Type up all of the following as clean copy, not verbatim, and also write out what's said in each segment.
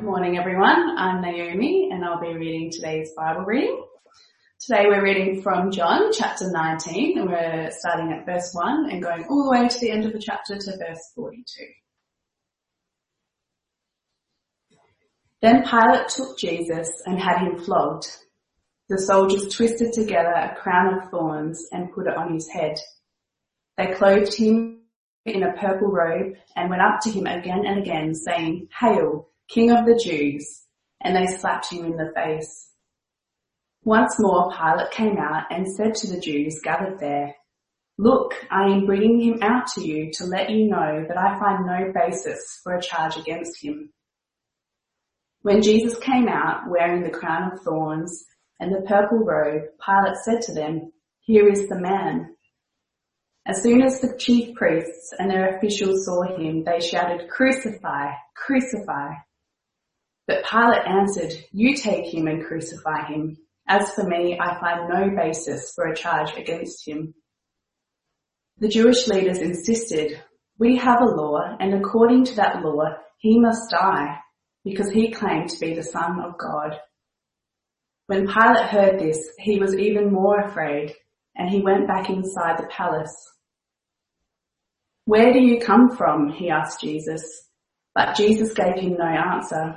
Good morning, everyone. I'm Naomi, and I'll be reading today's Bible reading. Today we're reading from John chapter 19, and we're starting at verse 1 and going all the way to the end of the chapter to verse 42. Then Pilate took Jesus and had him flogged. The soldiers twisted together a crown of thorns and put it on his head. They clothed him in a purple robe and went up to him again and again, saying, "Hail, King of the Jews," and they slapped him in the face. Once more Pilate came out and said to the Jews gathered there, "Look, I am bringing him out to you to let you know that I find no basis for a charge against him." When Jesus came out wearing the crown of thorns and the purple robe, Pilate said to them, "Here is the man." As soon as the chief priests and their officials saw him, they shouted, "Crucify, crucify." But Pilate answered, "You take him and crucify him. As for me, I find no basis for a charge against him." The Jewish leaders insisted, "We have a law, and according to that law, he must die, because he claimed to be the Son of God." When Pilate heard this, he was even more afraid, and he went back inside the palace. "Where do you come from?" he asked Jesus, but Jesus gave him no answer.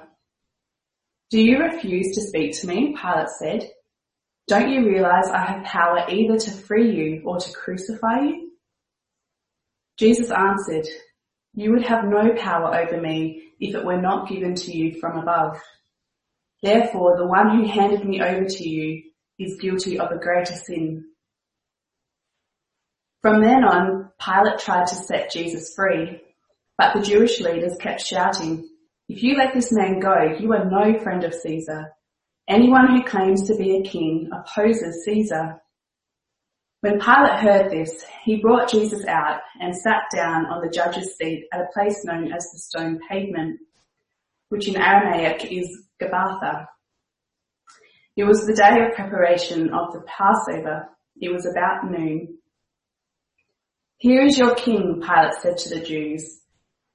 "Do you refuse to speak to me?" Pilate said. "Don't you realize I have power either to free you or to crucify you?" Jesus answered, "You would have no power over me if it were not given to you from above. Therefore, the one who handed me over to you is guilty of a greater sin." From then on, Pilate tried to set Jesus free, but the Jewish leaders kept shouting, "If you let this man go, you are no friend of Caesar. Anyone who claims to be a king opposes Caesar." When Pilate heard this, he brought Jesus out and sat down on the judge's seat at a place known as the Stone Pavement, which in Aramaic is Gabatha. It was the day of preparation of the Passover. It was about noon. "Here is your king," Pilate said to the Jews,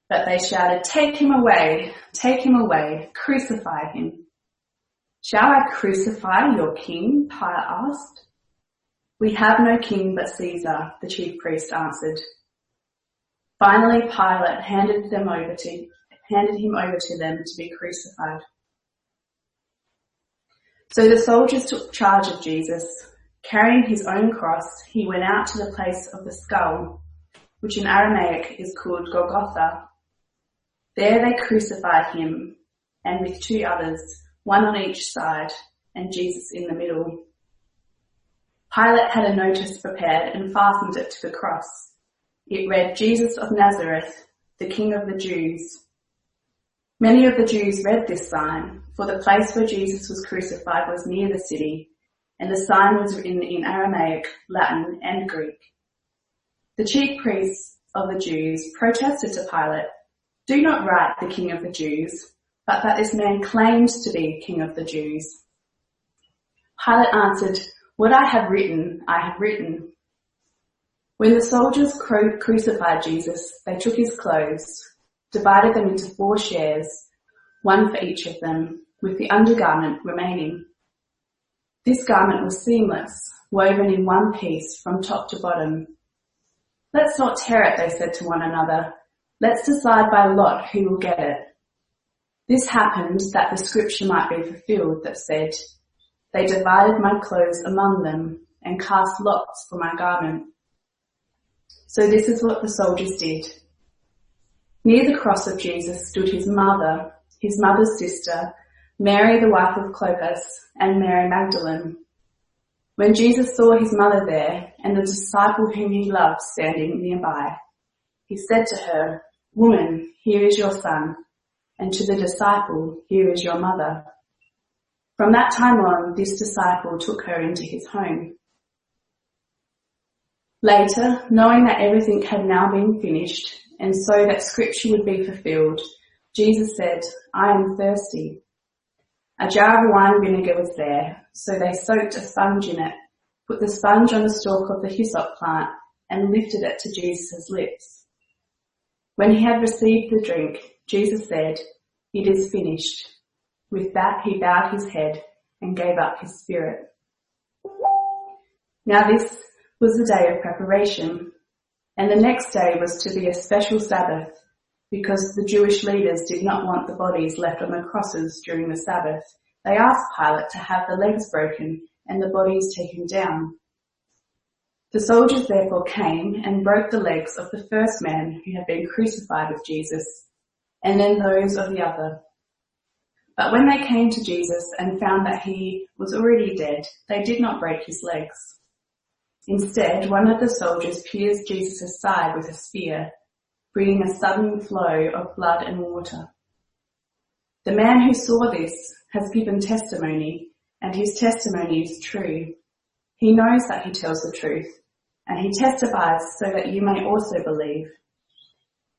but they shouted, take him away, crucify him." "Shall I crucify your king?" Pilate asked. "We have no king but Caesar," the chief priest answered. Finally, Pilate handed him over to them to be crucified. So the soldiers took charge of Jesus. Carrying his own cross, he went out to the place of the skull, which in Aramaic is called Golgotha. There they crucified him, and with two others, one on each side, and Jesus in the middle. Pilate had a notice prepared and fastened it to the cross. It read, "Jesus of Nazareth, the King of the Jews." Many of the Jews read this sign, for the place where Jesus was crucified was near the city, and the sign was written in Aramaic, Latin, and Greek. The chief priests of the Jews protested to Pilate, "Do not write the King of the Jews, but that this man claims to be King of the Jews." Pilate answered, "What I have written, I have written." When the soldiers crucified Jesus, they took his clothes, divided them into 4 shares, one for each of them, with the undergarment remaining. This garment was seamless, woven in one piece from top to bottom. "Let's not tear it," they said to one another. "Let's decide by lot who will get it." This happened that the scripture might be fulfilled that said, "They divided my clothes among them and cast lots for my garment." So this is what the soldiers did. Near the cross of Jesus stood his mother, his mother's sister, Mary the wife of Clopas, and Mary Magdalene. When Jesus saw his mother there and the disciple whom he loved standing nearby, he said to her, "Woman, here is your son," and to the disciple, "Here is your mother." From that time on, this disciple took her into his home. Later, knowing that everything had now been finished, and so that scripture would be fulfilled, Jesus said, "I am thirsty." A jar of wine vinegar was there, so they soaked a sponge in it, put the sponge on the stalk of the hyssop plant, and lifted it to Jesus' lips. When he had received the drink, Jesus said, "It is finished. With that he bowed his head and gave up his spirit. Now this was the day of preparation, and the next day was to be a special Sabbath, because the Jewish leaders did not want the bodies left on the crosses during the Sabbath. They asked Pilate to have the legs broken and the bodies taken down. The soldiers therefore came and broke the legs of the first man who had been crucified with Jesus, and then those of the other. But when they came to Jesus and found that he was already dead, they did not break his legs. Instead, one of the soldiers pierced Jesus' side with a spear, bringing a sudden flow of blood and water. The man who saw this has given testimony, and his testimony is true. He knows that he tells the truth, and he testifies so that you may also believe.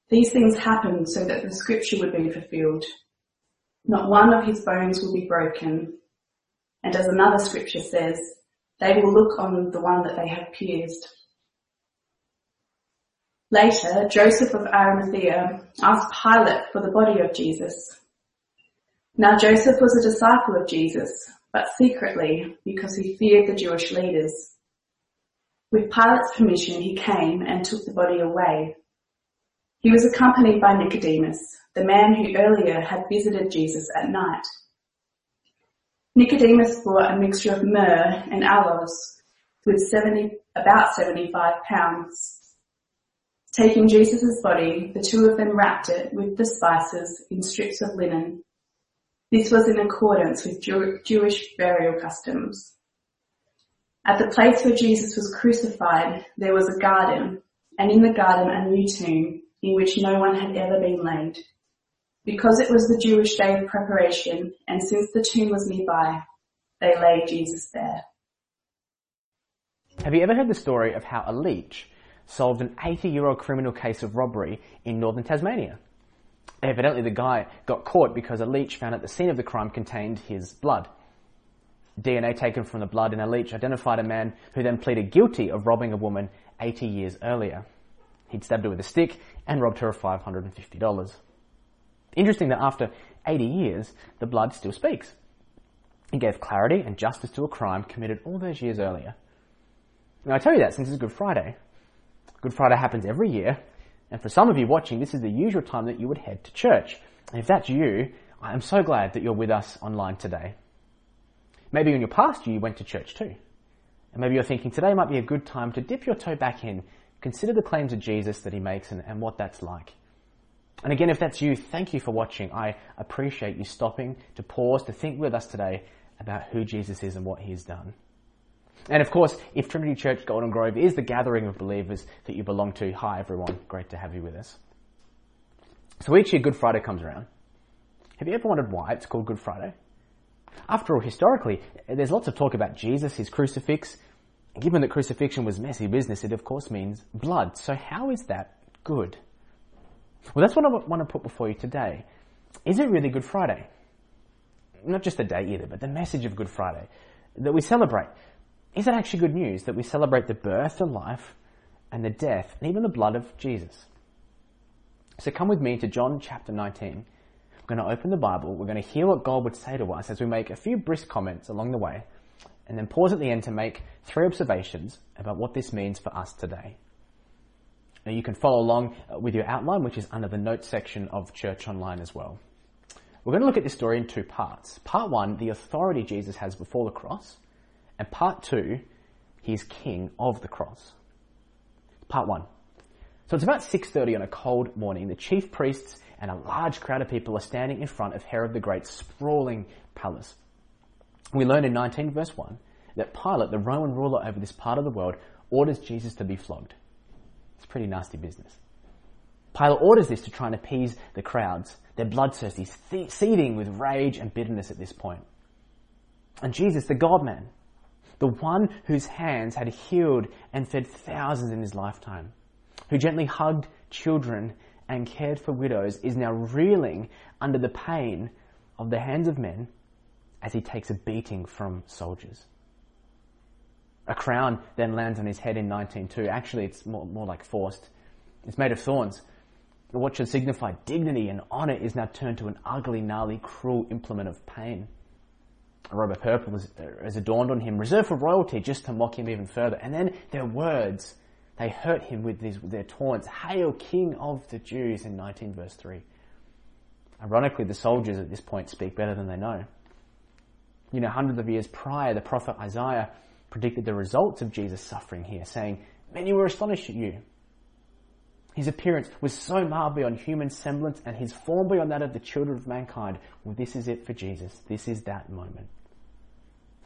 These things happened so that the scripture would be fulfilled. Not one of his bones will be broken. And as another scripture says, they will look on the one that they have pierced. Later, Joseph of Arimathea asked Pilate for the body of Jesus. Now Joseph was a disciple of Jesus, but secretly, because he feared the Jewish leaders. With Pilate's permission, he came and took the body away. He was accompanied by Nicodemus, the man who earlier had visited Jesus at night. Nicodemus brought a mixture of myrrh and aloes with about 75 pounds. Taking Jesus' body, the two of them wrapped it with the spices in strips of linen. This was in accordance with Jewish burial customs. At the place where Jesus was crucified, there was a garden, and in the garden a new tomb in which no one had ever been laid. Because it was the Jewish day of preparation, and since the tomb was nearby, they laid Jesus there. Have you ever heard the story of how a leech solved an 80-year-old criminal case of robbery in northern Tasmania? Evidently, the guy got caught because a leech found at the scene of the crime contained his blood. DNA taken from the blood in a leech identified a man who then pleaded guilty of robbing a woman 80 years earlier. He'd stabbed her with a stick and robbed her of $550. Interesting that after 80 years, the blood still speaks. It gave clarity and justice to a crime committed all those years earlier. Now, I tell you that since it's Good Friday. Good Friday happens every year. And for some of you watching, this is the usual time that you would head to church. And if that's you, I am so glad that you're with us online today. Maybe in your past year you went to church too. And maybe you're thinking today might be a good time to dip your toe back in, consider the claims of Jesus that he makes and what that's like. And again, if that's you, thank you for watching. I appreciate you stopping to pause, to think with us today about who Jesus is and what he has done. And of course, if Trinity Church Golden Grove is the gathering of believers that you belong to, hi everyone, great to have you with us. So each year Good Friday comes around. Have you ever wondered why it's called Good Friday? After all, historically, there's lots of talk about Jesus, his crucifix. Given that crucifixion was messy business, it of course means blood. So how is that good? Well, that's what I want to put before you today. Is it really Good Friday? Not just the day either, but the message of Good Friday that we celebrate. Is it actually good news that we celebrate the birth and life and the death and even the blood of Jesus? So come with me to John chapter 19. We're going to open the Bible. We're going to hear what God would say to us as we make a few brisk comments along the way and then pause at the end to make three observations about what this means for us today. Now you can follow along with your outline, which is under the notes section of Church Online as well. We're going to look at this story in two parts. Part one, the authority Jesus has before the cross. And part two, he is king of the cross. Part one. So it's about 6:30 on a cold morning. The chief priests and a large crowd of people are standing in front of Herod the Great's sprawling palace. We learn in 19 verse 1 that Pilate, the Roman ruler over this part of the world, orders Jesus to be flogged. It's pretty nasty business. Pilate orders this to try and appease the crowds. Their bloodthirsty, seething with rage and bitterness at this point. And Jesus, the God-man, the one whose hands had healed and fed thousands in his lifetime, who gently hugged children and cared for widows, is now reeling under the pain of the hands of men as he takes a beating from soldiers. A crown then lands on his head in 19:2. Actually, it's more like forced. It's made of thorns. What should signify dignity and honour is now turned to an ugly, gnarly, cruel implement of pain. A robe of purple is adorned on him, reserved for royalty, just to mock him even further. And then their words, they hurt him with their taunts. Hail, King of the Jews, in 19 verse 3. Ironically, the soldiers at this point speak better than they know. You know, hundreds of years prior, the prophet Isaiah predicted the results of Jesus' suffering here, saying, "Many were astonished at you. His appearance was so marred beyond human semblance, and his form beyond that of the children of mankind." Well, this is it for Jesus. This is that moment.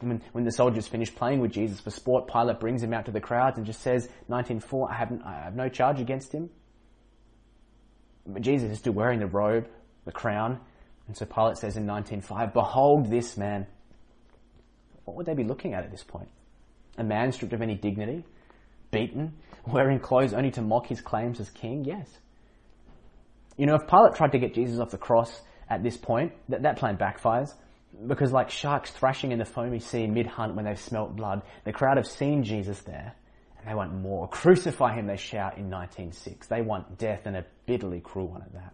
And when the soldiers finish playing with Jesus for sport, Pilate brings him out to the crowds and just says, 19:4, I have no charge against him. But Jesus is still wearing the robe, the crown. And so Pilate says in 19:5, "Behold this man." What would they be looking at this point? A man stripped of any dignity, beaten, wearing clothes only to mock his claims as king? Yes. You know, if Pilate tried to get Jesus off the cross at this point, that plan backfires, because like sharks thrashing in the foamy sea mid-hunt when they've smelt blood, the crowd have seen Jesus there, and they want more. "Crucify him," they shout in 19:6. They want death, and a bitterly cruel one at that.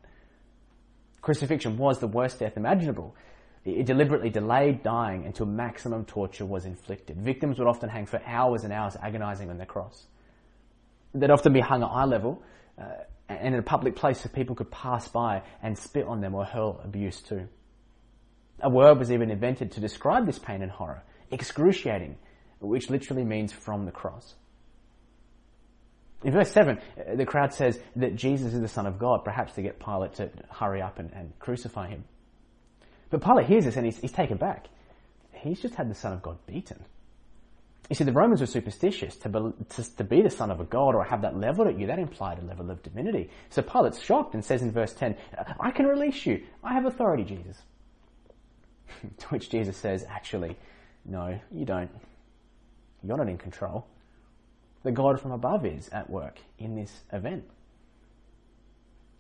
Crucifixion was the worst death imaginable. It deliberately delayed dying until maximum torture was inflicted. Victims would often hang for hours and hours, agonizing on their cross. They'd often be hung at eye level and in a public place so people could pass by and spit on them or hurl abuse too. A word was even invented to describe this pain and horror: excruciating, which literally means from the cross. In verse 7, the crowd says that Jesus is the Son of God, perhaps to get Pilate to hurry up and crucify him. But Pilate hears this and he's taken back. He's just had the Son of God beaten. You see, the Romans were superstitious. To be the son of a god or have that leveled at you, that implied a level of divinity. So Pilate's shocked and says in verse 10, "I can release you. I have authority, Jesus." To which Jesus says, "Actually, no, you don't. You're not in control. The God from above is at work in this event."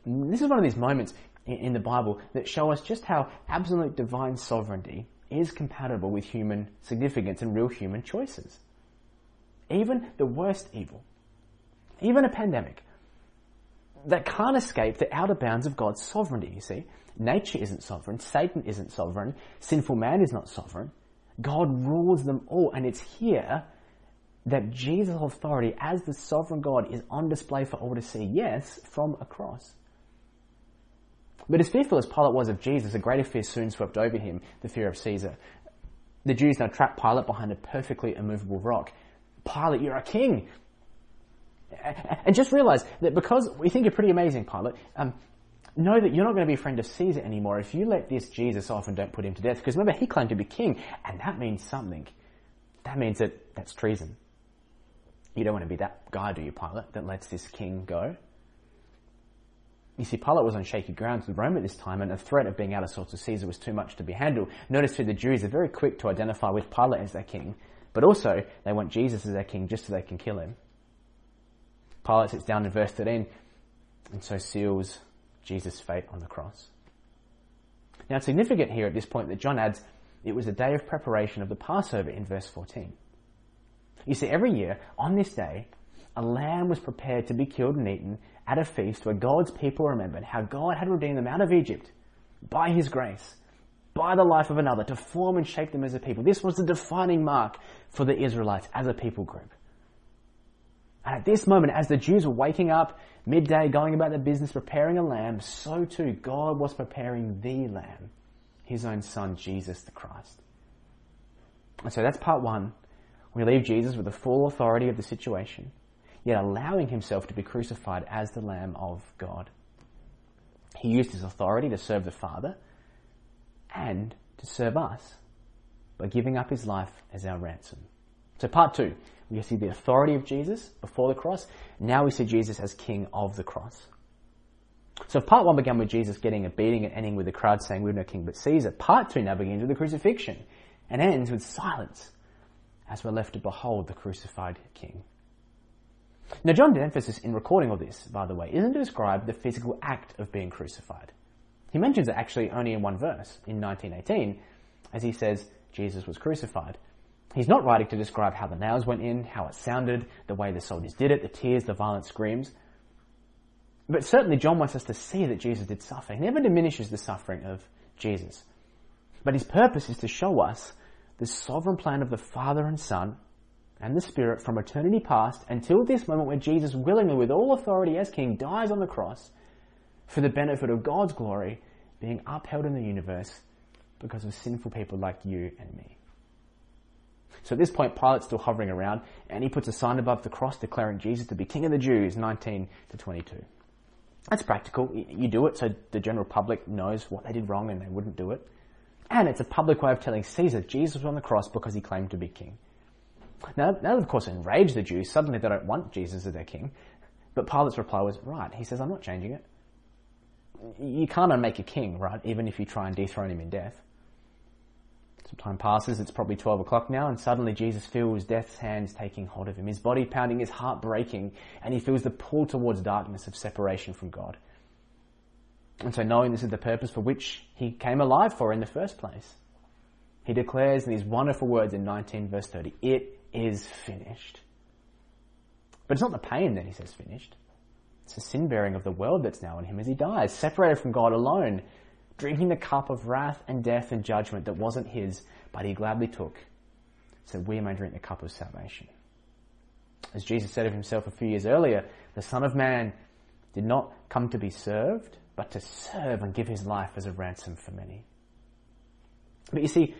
This is one of these moments in the Bible that show us just how absolute divine sovereignty is compatible with human significance and real human choices. Even the worst evil, even a pandemic, that can't escape the outer bounds of God's sovereignty, you see. Nature isn't sovereign, Satan isn't sovereign, sinful man is not sovereign. God rules them all, and it's here that Jesus' authority as the sovereign God is on display for all to see, yes, from a cross. But as fearful as Pilate was of Jesus, a greater fear soon swept over him, the fear of Caesar. The Jews now trapped Pilate behind a perfectly immovable rock. "Pilate, you're a king." And just realize that because we think you're pretty amazing, Pilate, know that you're not going to be a friend of Caesar anymore if you let this Jesus off and don't put him to death. Because remember, he claimed to be king, and that means something. That means that's treason. You don't want to be that guy, do you, Pilate, that lets this king go? You see, Pilate was on shaky grounds with Rome at this time, and the threat of being out of sorts with Caesar was too much to be handled. Notice too, the Jews are very quick to identify with Pilate as their king, but also they want Jesus as their king just so they can kill him. Pilate sits down in verse 13 and so seals Jesus' fate on the cross. Now, it's significant here at this point that John adds it was the day of preparation of the Passover in verse 14. You see, every year on this day, a lamb was prepared to be killed and eaten at a feast where God's people remembered how God had redeemed them out of Egypt by his grace, by the life of another, to form and shape them as a people. This was the defining mark for the Israelites as a people group. And at this moment, as the Jews were waking up midday, going about their business, preparing a lamb, so too God was preparing the lamb, his own son, Jesus the Christ. And so that's part one. We leave Jesus with the full authority of the situation, yet allowing himself to be crucified as the Lamb of God. He used his authority to serve the Father and to serve us by giving up his life as our ransom. So part two, we see the authority of Jesus before the cross. Now we see Jesus as King of the cross. So if part one began with Jesus getting a beating and ending with the crowd saying, "We have no king but Caesar," part two now begins with the crucifixion and ends with silence as we're left to behold the crucified King. Now, John's emphasis in recording all this, by the way, isn't to describe the physical act of being crucified. He mentions it actually only in one verse, in 19:18, as he says, "Jesus was crucified." He's not writing to describe how the nails went in, how it sounded, the way the soldiers did it, the tears, the violent screams. But certainly John wants us to see that Jesus did suffer. He never diminishes the suffering of Jesus. But his purpose is to show us the sovereign plan of the Father and Son and the Spirit from eternity past until this moment where Jesus willingly, with all authority as King, dies on the cross for the benefit of God's glory, being upheld in the universe because of sinful people like you and me. So at this point, Pilate's still hovering around, and he puts a sign above the cross declaring Jesus to be King of the Jews, 19 to 22. That's practical. You do it so the general public knows what they did wrong and they wouldn't do it. And it's a public way of telling Caesar Jesus was on the cross because he claimed to be king. Now, that of course enraged the Jews. Suddenly they don't want Jesus as their king. But Pilate's reply was, right, he says, I'm not changing it. You can't unmake a king, right, even if you try and dethrone him in death. Some time passes, it's probably 12 o'clock now, and suddenly Jesus feels death's hands taking hold of him, his body pounding, his heart breaking, and he feels the pull towards darkness of separation from God. And so knowing this is the purpose for which he came alive for in the first place, he declares in these wonderful words in 19 verse 30, it is finished. But it's not the pain that he says finished. It's the sin-bearing of the world that's now in him as he dies, separated from God alone, drinking the cup of wrath and death and judgment that wasn't his, but he gladly took, so we may drink the cup of salvation. As Jesus said of himself a few years earlier, the Son of Man did not come to be served, but to serve and give his life as a ransom for many. But you see,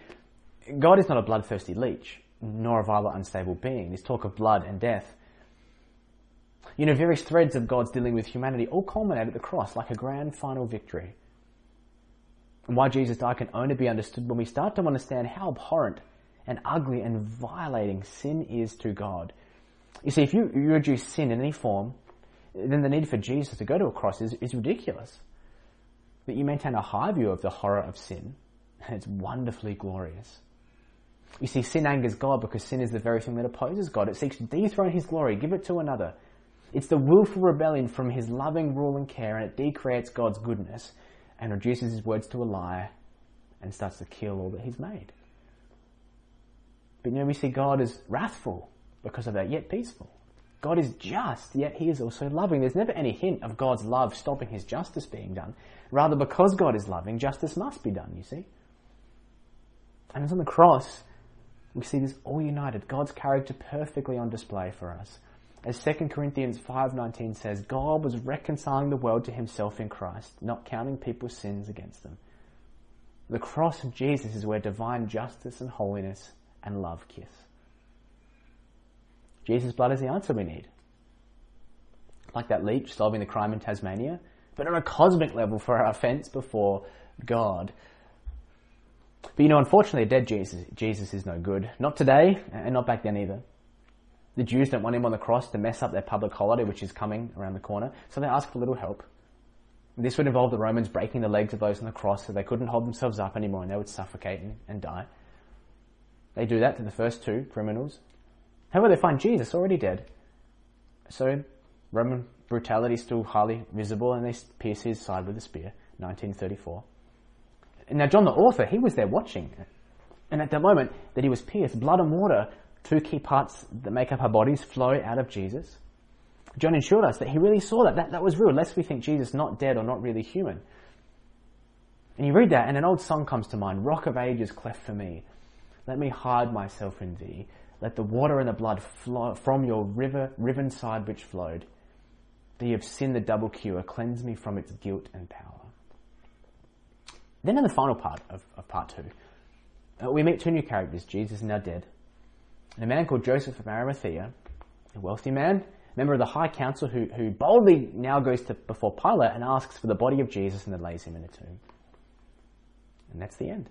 God is not a bloodthirsty leech, nor a violent, unstable being. This talk of blood and death, you know, various threads of God's dealing with humanity all culminate at the cross like a grand final victory. And why Jesus died can only be understood when we start to understand how abhorrent and ugly and violating sin is to God. You see, if you reduce sin in any form, then the need for Jesus to go to a cross is ridiculous. But you maintain a high view of the horror of sin, and it's wonderfully glorious. You see, sin angers God because sin is the very thing that opposes God. It seeks to dethrone his glory, give it to another. It's the willful rebellion from his loving rule and care, and it decreates God's goodness and reduces his words to a lie and starts to kill all that he's made. But now we see God is wrathful because of that, yet peaceful. God is just, yet he is also loving. There's never any hint of God's love stopping his justice being done. Rather, because God is loving, justice must be done, you see. And as on the cross, we see this all united, God's character perfectly on display for us. As 2 Corinthians 5:19 says, God was reconciling the world to himself in Christ, not counting people's sins against them. The cross of Jesus is where divine justice and holiness and love kiss. Jesus' blood is the answer we need. Like that leech solving the crime in Tasmania, but on a cosmic level for our offence before God. But you know, unfortunately, a dead Jesus is no good. Not today, and not back then either. The Jews don't want him on the cross to mess up their public holiday, which is coming around the corner, so they ask for little help. This would involve the Romans breaking the legs of those on the cross so they couldn't hold themselves up anymore and they would suffocate and die. They do that to the first two criminals. However, they find Jesus already dead. So Roman brutality is still highly visible, and they pierce his side with a spear, 1934. And now John the author, he was there watching. And at the moment that he was pierced, blood and water, two key parts that make up our bodies, flow out of Jesus. John assured us that he really saw that was real, lest we think Jesus not dead or not really human. And you read that and an old song comes to mind, Rock of Ages cleft for me, let me hide myself in thee, let the water and the blood flow from your river, riven side which flowed, thee of sin the double cure, cleanse me from its guilt and power. Then in the final part of part two, we meet two new characters, Jesus now dead, and a man called Joseph of Arimathea, a wealthy man, member of the high council, who boldly now goes to before Pilate and asks for the body of Jesus, and then lays him in a tomb. And that's the end.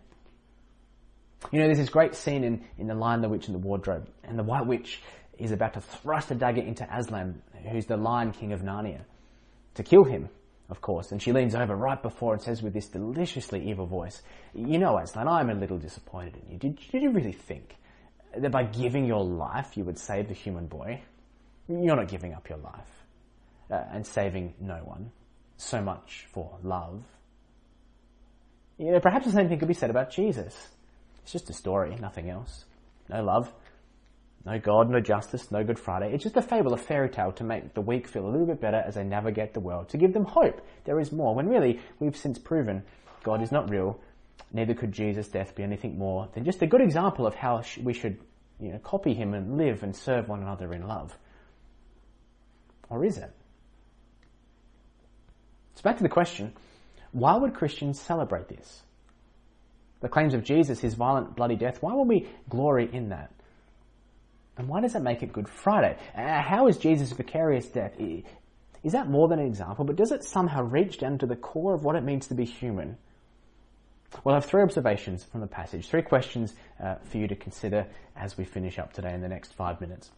You know, there's this great scene in The Lion, the Witch and the Wardrobe, and the White Witch is about to thrust a dagger into Aslan, who's the Lion King of Narnia, to kill him, of course, and she leans over right before and says with this deliciously evil voice, you know, Aslan, I'm a little disappointed in you. Did you really think that by giving your life you would save the human boy? You're not giving up your life and saving no one. So much for love. You know, perhaps the same thing could be said about Jesus. It's just a story, nothing else. No love, No God, no justice, no Good Friday. It's just a fable, a fairy tale to make the weak feel a little bit better as they navigate the world, to give them hope there is more, when really we've since proven God is not real. Neither could Jesus' death be anything more than just a good example of how we should copy him and live and serve one another in love. Or is it? So back to the question, why would Christians celebrate this? The claims of Jesus, his violent, bloody death, why would we glory in that? And why does it make it Good Friday? How is Jesus' vicarious death? Is that more than an example? But does it somehow reach down to the core of what it means to be human? Well, I have three observations from the passage, three questions for you to consider as we finish up today in the next 5 minutes.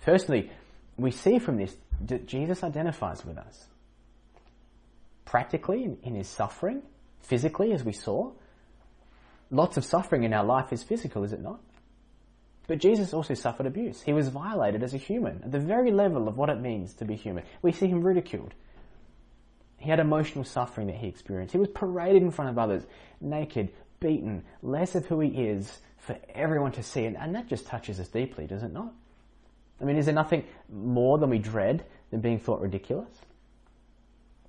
Firstly, we see from this that Jesus identifies with us. Practically, in his suffering, physically, as we saw. Lots of suffering in our life is physical, is it not? But Jesus also suffered abuse. He was violated as a human, at the very level of what it means to be human. We see him ridiculed. He had emotional suffering that he experienced. He was paraded in front of others, naked, beaten, less of who he is for everyone to see. And that just touches us deeply, does it not? I mean, is there nothing more than we dread than being thought ridiculous?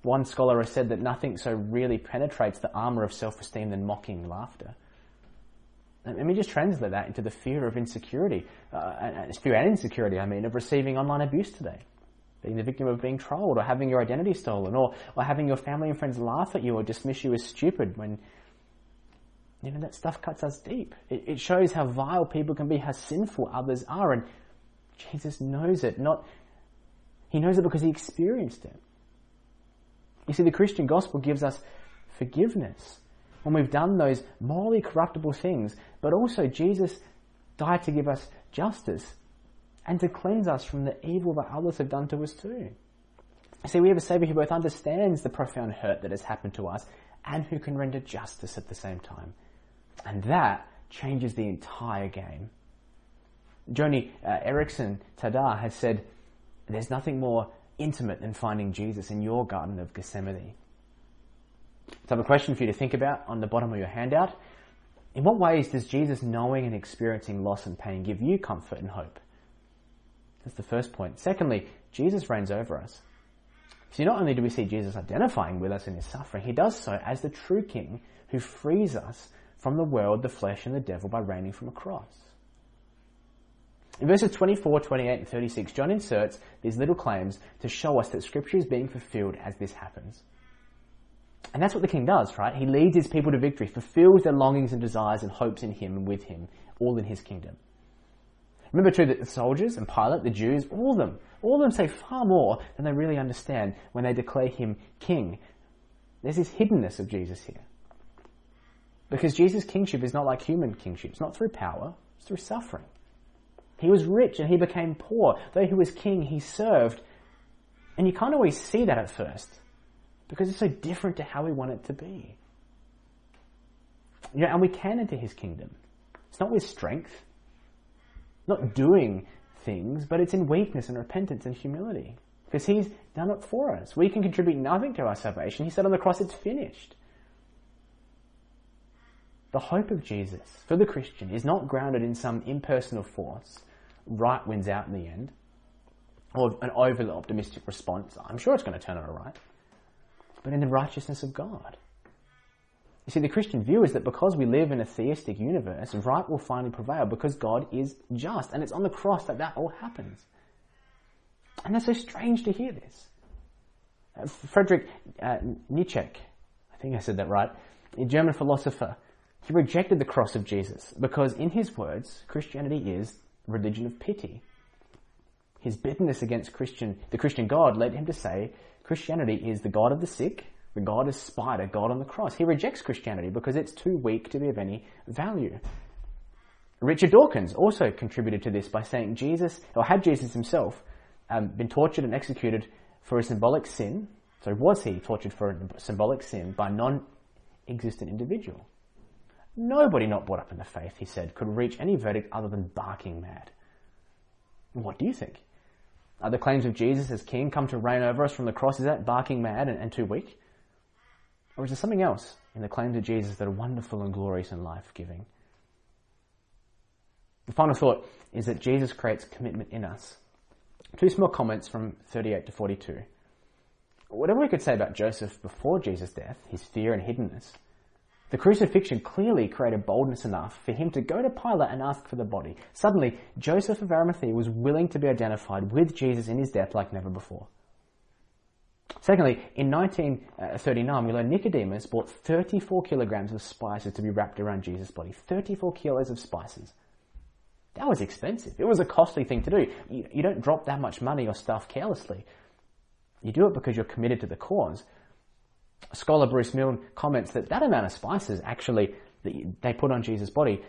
One scholar has said that nothing so really penetrates the armor of self-esteem than mocking laughter. Let me just translate that into the fear of insecurity, of receiving online abuse today. Being the victim of being trolled, or having your identity stolen, or having your family and friends laugh at you or dismiss you as stupid when, that stuff cuts us deep. It shows how vile people can be, how sinful others are, and Jesus knows it. He knows it because he experienced it. You see, the Christian gospel gives us forgiveness when we've done those morally corruptible things, but also Jesus died to give us justice and to cleanse us from the evil that others have done to us too. See, we have a Saviour who both understands the profound hurt that has happened to us and who can render justice at the same time. And that changes the entire game. Joni Erickson Tada has said, "There's nothing more intimate than finding Jesus in your garden of Gethsemane." So I have a question for you to think about on the bottom of your handout. In what ways does Jesus knowing and experiencing loss and pain give you comfort and hope? That's the first point. Secondly, Jesus reigns over us. See, not only do we see Jesus identifying with us in his suffering, he does so as the true king who frees us from the world, the flesh, and the devil by reigning from a cross. In verses 24, 28, and 36, John inserts these little claims to show us that Scripture is being fulfilled as this happens. And that's what the king does, right? He leads his people to victory, fulfills their longings and desires and hopes in him and with him, all in his kingdom. Remember too that the soldiers and Pilate, the Jews, all of them say far more than they really understand when they declare him king. There's this hiddenness of Jesus here. Because Jesus' kingship is not like human kingship. It's not through power, it's through suffering. He was rich and he became poor. Though he was king, he served. And you can't always see that at first because it's so different to how we want it to be. And we can enter his kingdom. It's not with strength, not doing things, but it's in weakness and repentance and humility because he's done it for us. We can contribute nothing to our salvation. He said on the cross, "It's finished." The hope of Jesus for the Christian is not grounded in some impersonal force, right wins out in the end, or an overly optimistic response, "I'm sure it's going to turn out all right," but in the righteousness of God. You see, the Christian view is that because we live in a theistic universe, right will finally prevail because God is just. And it's on the cross that all happens. And that's so strange to hear this. Friedrich Nietzsche, I think I said that right, a German philosopher, he rejected the cross of Jesus because, in his words, Christianity is a religion of pity. His bitterness against the Christian God led him to say Christianity is the God of the sick, the God of spider, God on the cross. He rejects Christianity because it's too weak to be of any value. Richard Dawkins also contributed to this by saying Jesus himself been tortured and executed for a symbolic sin? So was he tortured for a symbolic sin by a non-existent individual? Nobody not brought up in the faith, he said, could reach any verdict other than barking mad. What do you think? Are the claims of Jesus as king come to reign over us from the cross? Is that barking mad and too weak? Or is there something else in the claims of Jesus that are wonderful and glorious and life-giving? The final thought is that Jesus creates commitment in us. Two small comments from 38 to 42. Whatever we could say about Joseph before Jesus' death, his fear and hiddenness, the crucifixion clearly created boldness enough for him to go to Pilate and ask for the body. Suddenly, Joseph of Arimathea was willing to be identified with Jesus in his death like never before. Secondly, in 1939, we learn Nicodemus bought 34 kilograms of spices to be wrapped around Jesus' body. 34 kilos of spices. That was expensive. It was a costly thing to do. You don't drop that much money or stuff carelessly. You do it because you're committed to the cause. Scholar Bruce Milne comments that that amount of spices actually that they put on Jesus' body,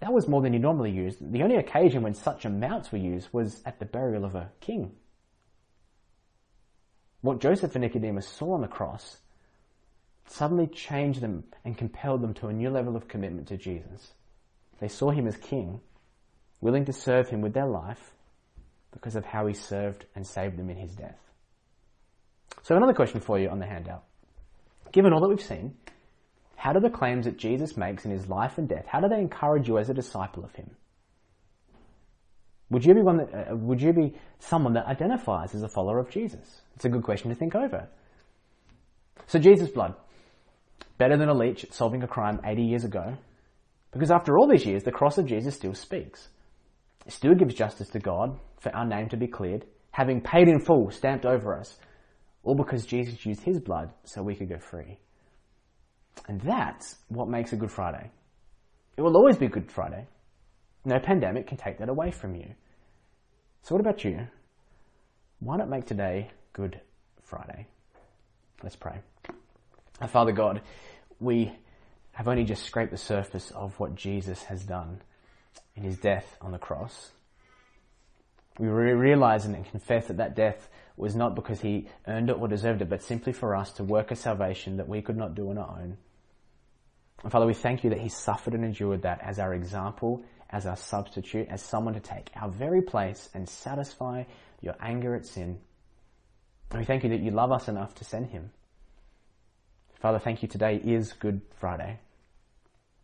that was more than you normally use. The only occasion when such amounts were used was at the burial of a king. What Joseph and Nicodemus saw on the cross suddenly changed them and compelled them to a new level of commitment to Jesus. They saw him as king, willing to serve him with their life because of how he served and saved them in his death. So another question for you on the handout. Given all that we've seen, how do the claims that Jesus makes in his life and death, how do they encourage you as a disciple of him? Would you be someone that identifies as a follower of Jesus? It's a good question to think over. So Jesus' blood, better than a leech at solving a crime 80 years ago, because after all these years, the cross of Jesus still speaks. It still gives justice to God for our name to be cleared, having paid in full, stamped over us, all because Jesus used his blood so we could go free. And that's what makes a Good Friday. It will always be Good Friday. No pandemic can take that away from you. So what about you? Why not make today Good Friday? Let's pray. Our Father God, we have only just scraped the surface of what Jesus has done in his death on the cross. We realize and confess that that death was not because he earned it or deserved it, but simply for us to work a salvation that we could not do on our own. And Father, we thank you that he suffered and endured that as our example, as our substitute, as someone to take our very place and satisfy your anger at sin. And we thank you that you love us enough to send him. Father, thank you. Today is Good Friday.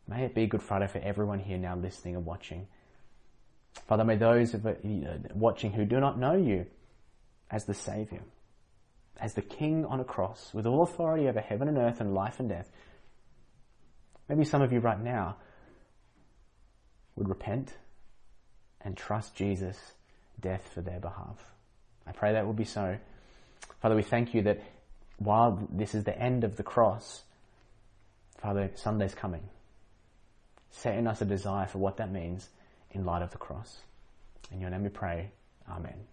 May it be Good Friday for everyone here now listening and watching. Father, may those of watching who do not know you as the Saviour, as the King on a cross, with all authority over heaven and earth and life and death. Maybe some of you right now would repent and trust Jesus' death for their behalf. I pray that will be so. Father, we thank you that while this is the end of the cross, Father, Sunday's coming. Set in us a desire for what that means in light of the cross. In your name we pray. Amen.